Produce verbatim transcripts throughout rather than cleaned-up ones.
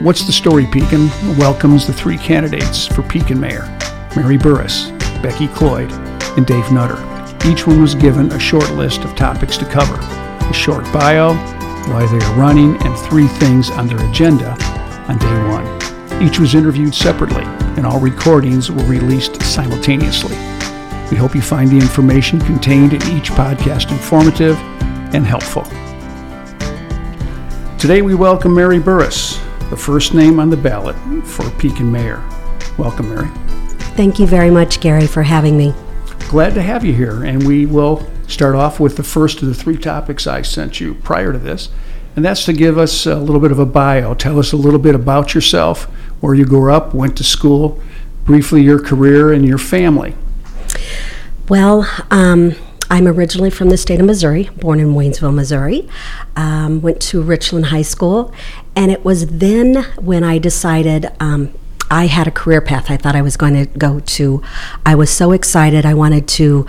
What's the Story Pekin welcomes the three candidates for Pekin Mayor, Mary Burris, Becky Cloyd, and Dave Nutter. Each one was given a short list of topics to cover, a short bio, why they are running, and three things on their agenda on day one. Each was interviewed separately, and all recordings were released simultaneously. We hope you find the information contained in each podcast informative and helpful. Today we welcome Mary Burris, the first name on the ballot for Pekin Mayor. Welcome, Mary. Thank you very much, Gary, for having me. Glad to have you here, and we will start off with the first of the three topics I sent you prior to this, and that's to give us a little bit of a bio. Tell us a little bit about yourself, where you grew up, went to school, briefly your career and your family. Well, um, I'm originally from the state of Missouri, born in Waynesville, Missouri. Um, went to Richland High School, and it was then when I decided um, I had a career path. I thought I was going to go to, I was so excited, I wanted to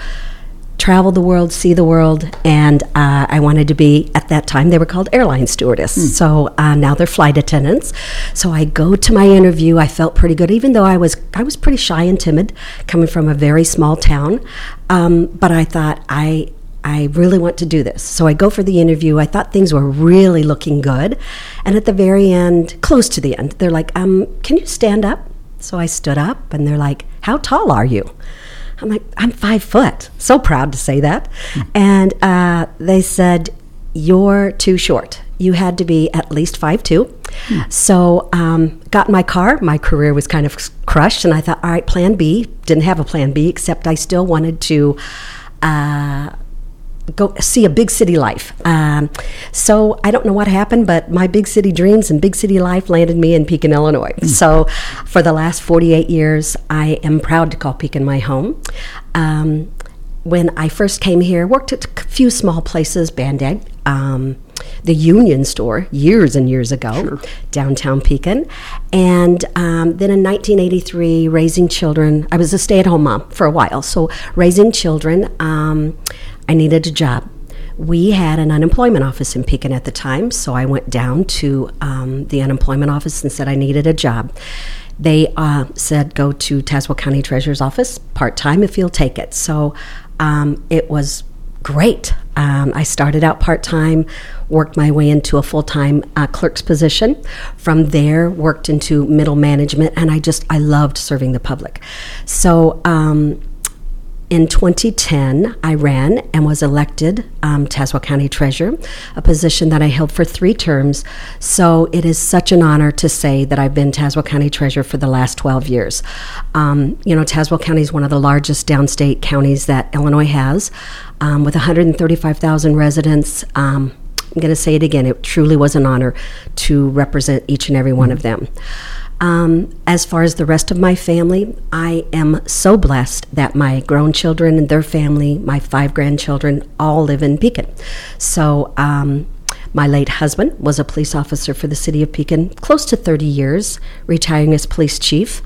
travel the world, see the world, and uh, I wanted to be, at that time, they were called airline stewardess. Mm. So uh, now they're flight attendants. So I go to my interview. I felt pretty good, even though I was I was pretty shy and timid, coming from a very small town. Um, but I thought, I I really want to do this. So I go for the interview. I thought things were really looking good. And at the very end, close to the end, they're like, um, can you stand up? So I stood up, and they're like, how tall are you? I'm like, I'm five foot. So proud to say that. Mm-hmm. And uh, they said, you're too short. You had to be at least five two. Mm-hmm. So um, got in my car. My career was kind of crushed. And I thought, all right, plan B. Didn't have a plan B, except I still wanted to uh, go see a big city life. Um, so I don't know what happened, but my big city dreams and big city life landed me in Pekin, Illinois. Mm. So for the last forty-eight years, I am proud to call Pekin my home. Um, when I first came here, worked at a few small places, Bandag, um, the Union Store, years and years ago, sure. Downtown Pekin. And um, then in nineteen eighty-three, raising children, I was a stay-at-home mom for a while, so raising children, um, I needed a job. We had an unemployment office in Pekin at the time, so I went down to um, the unemployment office and said I needed a job. They uh, said, go to Tazewell County Treasurer's office, part-time if you'll take it. So um, it was great. Um, I started out part-time, worked my way into a full-time uh, clerk's position. From there, worked into middle management, and I just, I loved serving the public. So um, in twenty ten, I ran and was elected um, Tazewell County Treasurer, a position that I held for three terms. So it is such an honor to say that I've been Tazewell County Treasurer for the last twelve years. Um, you know, Tazewell County is one of the largest downstate counties that Illinois has. Um, with one hundred thirty-five thousand residents, um, I'm going to say it again, it truly was an honor to represent each and every one of them. Um, as far as the rest of my family, I am so blessed that my grown children and their family, my five grandchildren, all live in Pekin. So um, my late husband was a police officer for the city of Pekin, close to thirty years, retiring as police chief.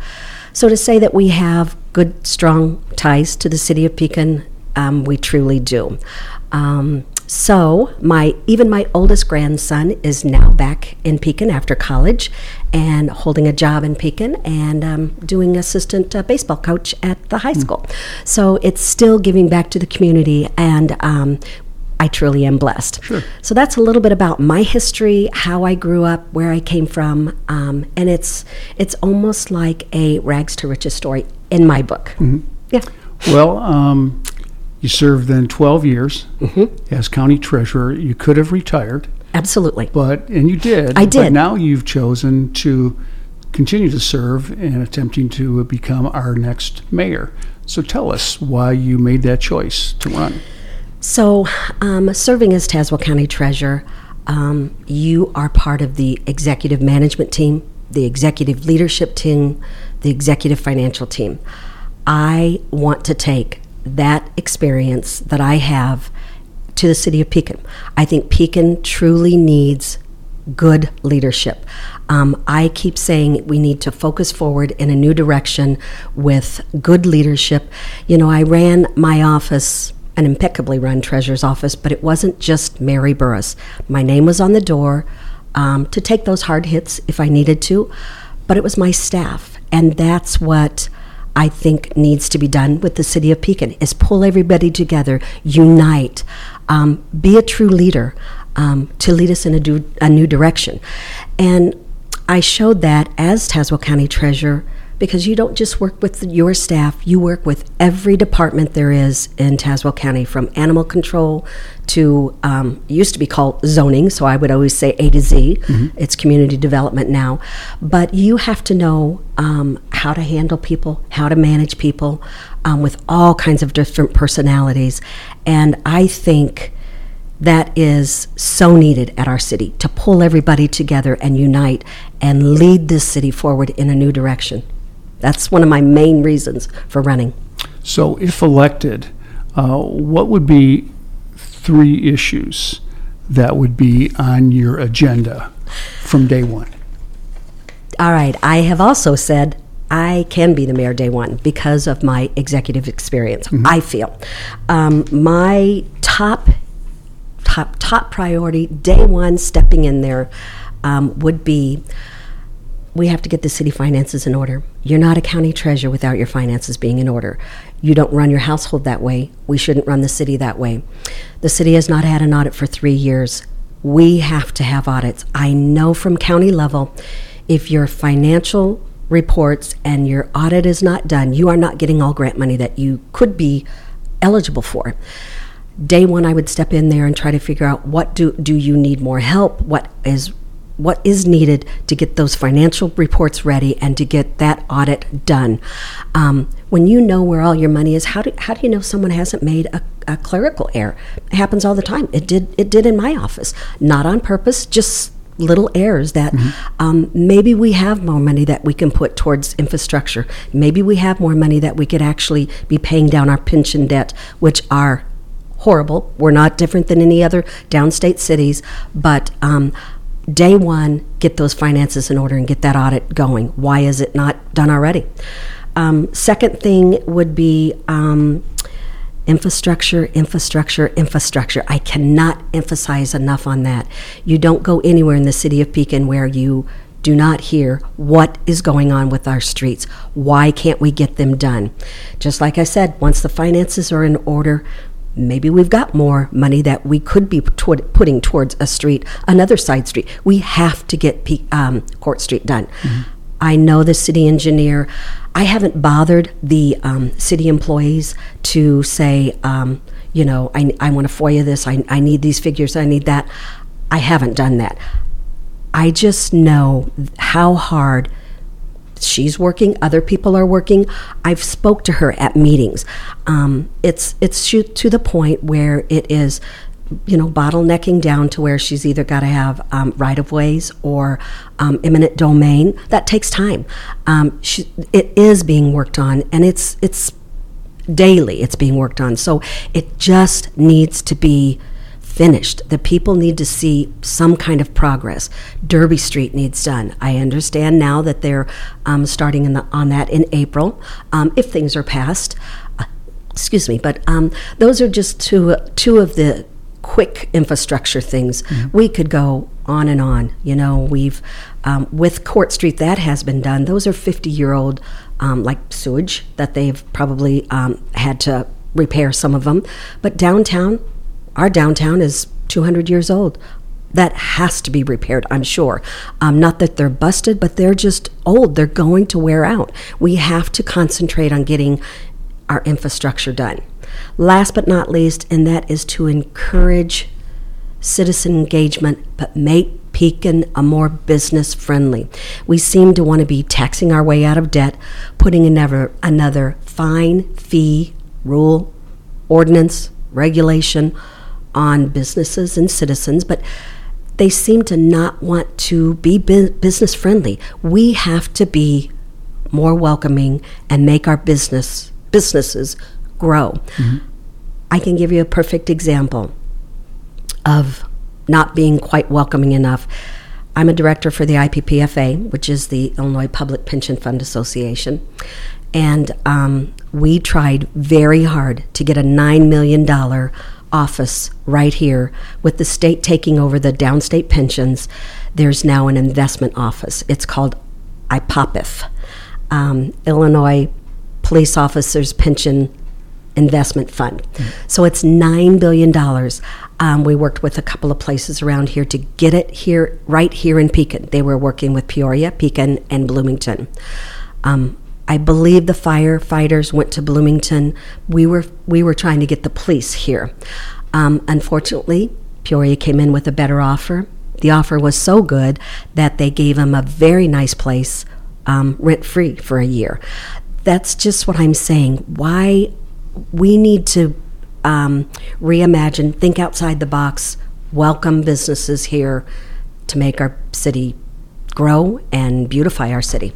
So to say that we have good, strong ties to the city of Pekin, Um, we truly do. Um, so my even my oldest grandson is now back in Pekin after college and holding a job in Pekin and um, doing assistant uh, baseball coach at the high school. Mm. So it's still giving back to the community, and um, I truly am blessed. Sure. So that's a little bit about my history, how I grew up, where I came from, um, and it's it's almost like a rags to riches story in my book. Mm-hmm. Yeah. Well, um you served then twelve years mm-hmm. as county treasurer. You could have retired. Absolutely. But, and you did. I did. But now you've chosen to continue to serve and attempting to become our next mayor. So tell us why you made that choice to run. So um, serving as Tazewell County Treasurer, um, you are part of the executive management team, the executive leadership team, the executive financial team. I want to take that experience that I have to the city of Pekin. I think Pekin truly needs good leadership. Um, I keep saying we need to focus forward in a new direction with good leadership. You know, I ran my office, an impeccably run treasurer's office, but it wasn't just Mary Burris. My name was on the door. um, to take those hard hits if I needed to, but it was my staff, and that's what I think needs to be done with the city of Pekin, is pull everybody together, unite, um, be a true leader um, to lead us in a, do, a new direction. And I showed that as Tazewell County Treasurer, because you don't just work with your staff, you work with every department there is in Tazewell County, from animal control to, um, used to be called zoning, so I would always say A to Z. Mm-hmm. It's community development now. But you have to know um, how to handle people, how to manage people um, with all kinds of different personalities. And I think that is so needed at our city, to pull everybody together and unite and lead this city forward in a new direction. That's one of my main reasons for running. So if elected, uh, what would be three issues that would be on your agenda from day one? All right. I have also said I can be the mayor day one because of my executive experience, mm-hmm. I feel. Um, my top, top, top priority, day one stepping in there, um, would be we have to get the city finances in order. You're not a county treasurer without your finances being in order. You don't run your household that way. We shouldn't run the city that way. The city has not had an audit for three years. We have to have audits. I know from county level, if your financial reports and your audit is not done, you are not getting all grant money that you could be eligible for. Day one, I would step in there and try to figure out what do, do you need more help? What is what is needed to get those financial reports ready and to get that audit done. Um, when you know where all your money is, how do how do you know someone hasn't made a, a clerical error? It happens all the time. It did it did in my office, not on purpose, just little errors that mm-hmm. um, maybe we have more money that we can put towards infrastructure. Maybe we have more money that we could actually be paying down our pension debt, which are horrible. We're not different than any other downstate cities, but um, day one, get those finances in order and get that audit going. Why is it not done already? Um, second thing would be um, infrastructure, infrastructure, infrastructure. I cannot emphasize enough on that. You don't go anywhere in the city of Pekin where you do not hear what is going on with our streets. Why can't we get them done? Just like I said, once the finances are in order, maybe we've got more money that we could be toward, putting towards a street, another side street. We have to get P, um, Court Street done. Mm-hmm. I know the city engineer. I haven't bothered the um, city employees to say, um, you know, I, I want to FOIA this. I, I need these figures. I need that. I haven't done that. I just know how hard she's working, other people are working. I've spoke to her at meetings. Um, it's it's to the point where it is, you know, bottlenecking down to where she's either got to have um, right-of-ways or um, eminent domain. That takes time. Um, she, it is being worked on, and it's it's daily it's being worked on. So it just needs to be finished. The people need to see some kind of progress. Derby Street needs done. I understand now that they're um, starting in the, on that in April, um, if things are passed. Uh, excuse me, but um, those are just two two of the quick infrastructure things. Mm-hmm. We could go on and on. You know, we've um, with Court Street that has been done. Those are fifty-year-old um, like sewage that they've probably um, had to repair some of them. But downtown. Our downtown is two hundred years old. That has to be repaired, I'm sure. Um, not that they're busted, but they're just old. They're going to wear out. We have to concentrate on getting our infrastructure done. Last but not least, and that is to encourage citizen engagement, but make Pekin a more business friendly. We seem to want to be taxing our way out of debt, putting another, another fine, fee, rule, ordinance, regulation on businesses and citizens, but they seem to not want to be business friendly. We have to be more welcoming and make our business businesses grow. Mm-hmm. I can give you a perfect example of not being quite welcoming enough. I'm a director for the I P P F A, which is the Illinois Public Pension Fund Association, and um, we tried very hard to get a nine million dollars office right here, with the state taking over the downstate pensions, there's now an investment office. It's called I P O P I F, um, Illinois Police Officers Pension Investment Fund. Mm-hmm. So it's nine billion dollars. Um, we worked with a couple of places around here to get it here, right here in Pekin. They were working with Peoria, Pekin, and Bloomington. Um, I believe the firefighters went to Bloomington. We were we were trying to get the police here. Um, unfortunately, Peoria came in with a better offer. The offer was so good that they gave them a very nice place, um, rent-free for a year. That's just what I'm saying. Why we need to um, reimagine, think outside the box, welcome businesses here to make our city grow and beautify our city.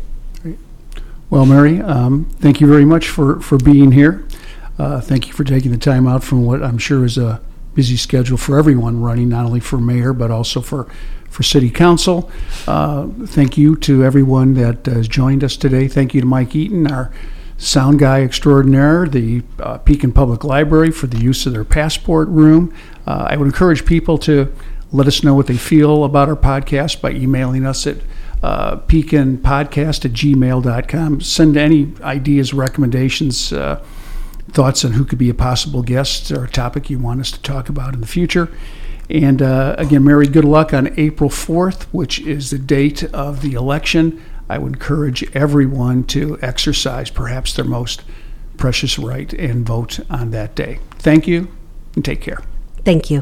Well, Mary, um, thank you very much for, for being here. Uh, thank you for taking the time out from what I'm sure is a busy schedule for everyone running, not only for mayor, but also for, for city council. Uh, thank you to everyone that has joined us today. Thank you to Mike Eaton, our sound guy extraordinaire, the uh, Pekin Public Library, for the use of their passport room. Uh, I would encourage people to let us know what they feel about our podcast by emailing us at Uh, pekinpodcast at gmail dot com. Send any ideas, recommendations, uh, thoughts on who could be a possible guest or a topic you want us to talk about in the future. And uh, again, Mary, good luck on April fourth, which is the date of the election. I would encourage everyone to exercise perhaps their most precious right and vote on that day. Thank you and take care. Thank you.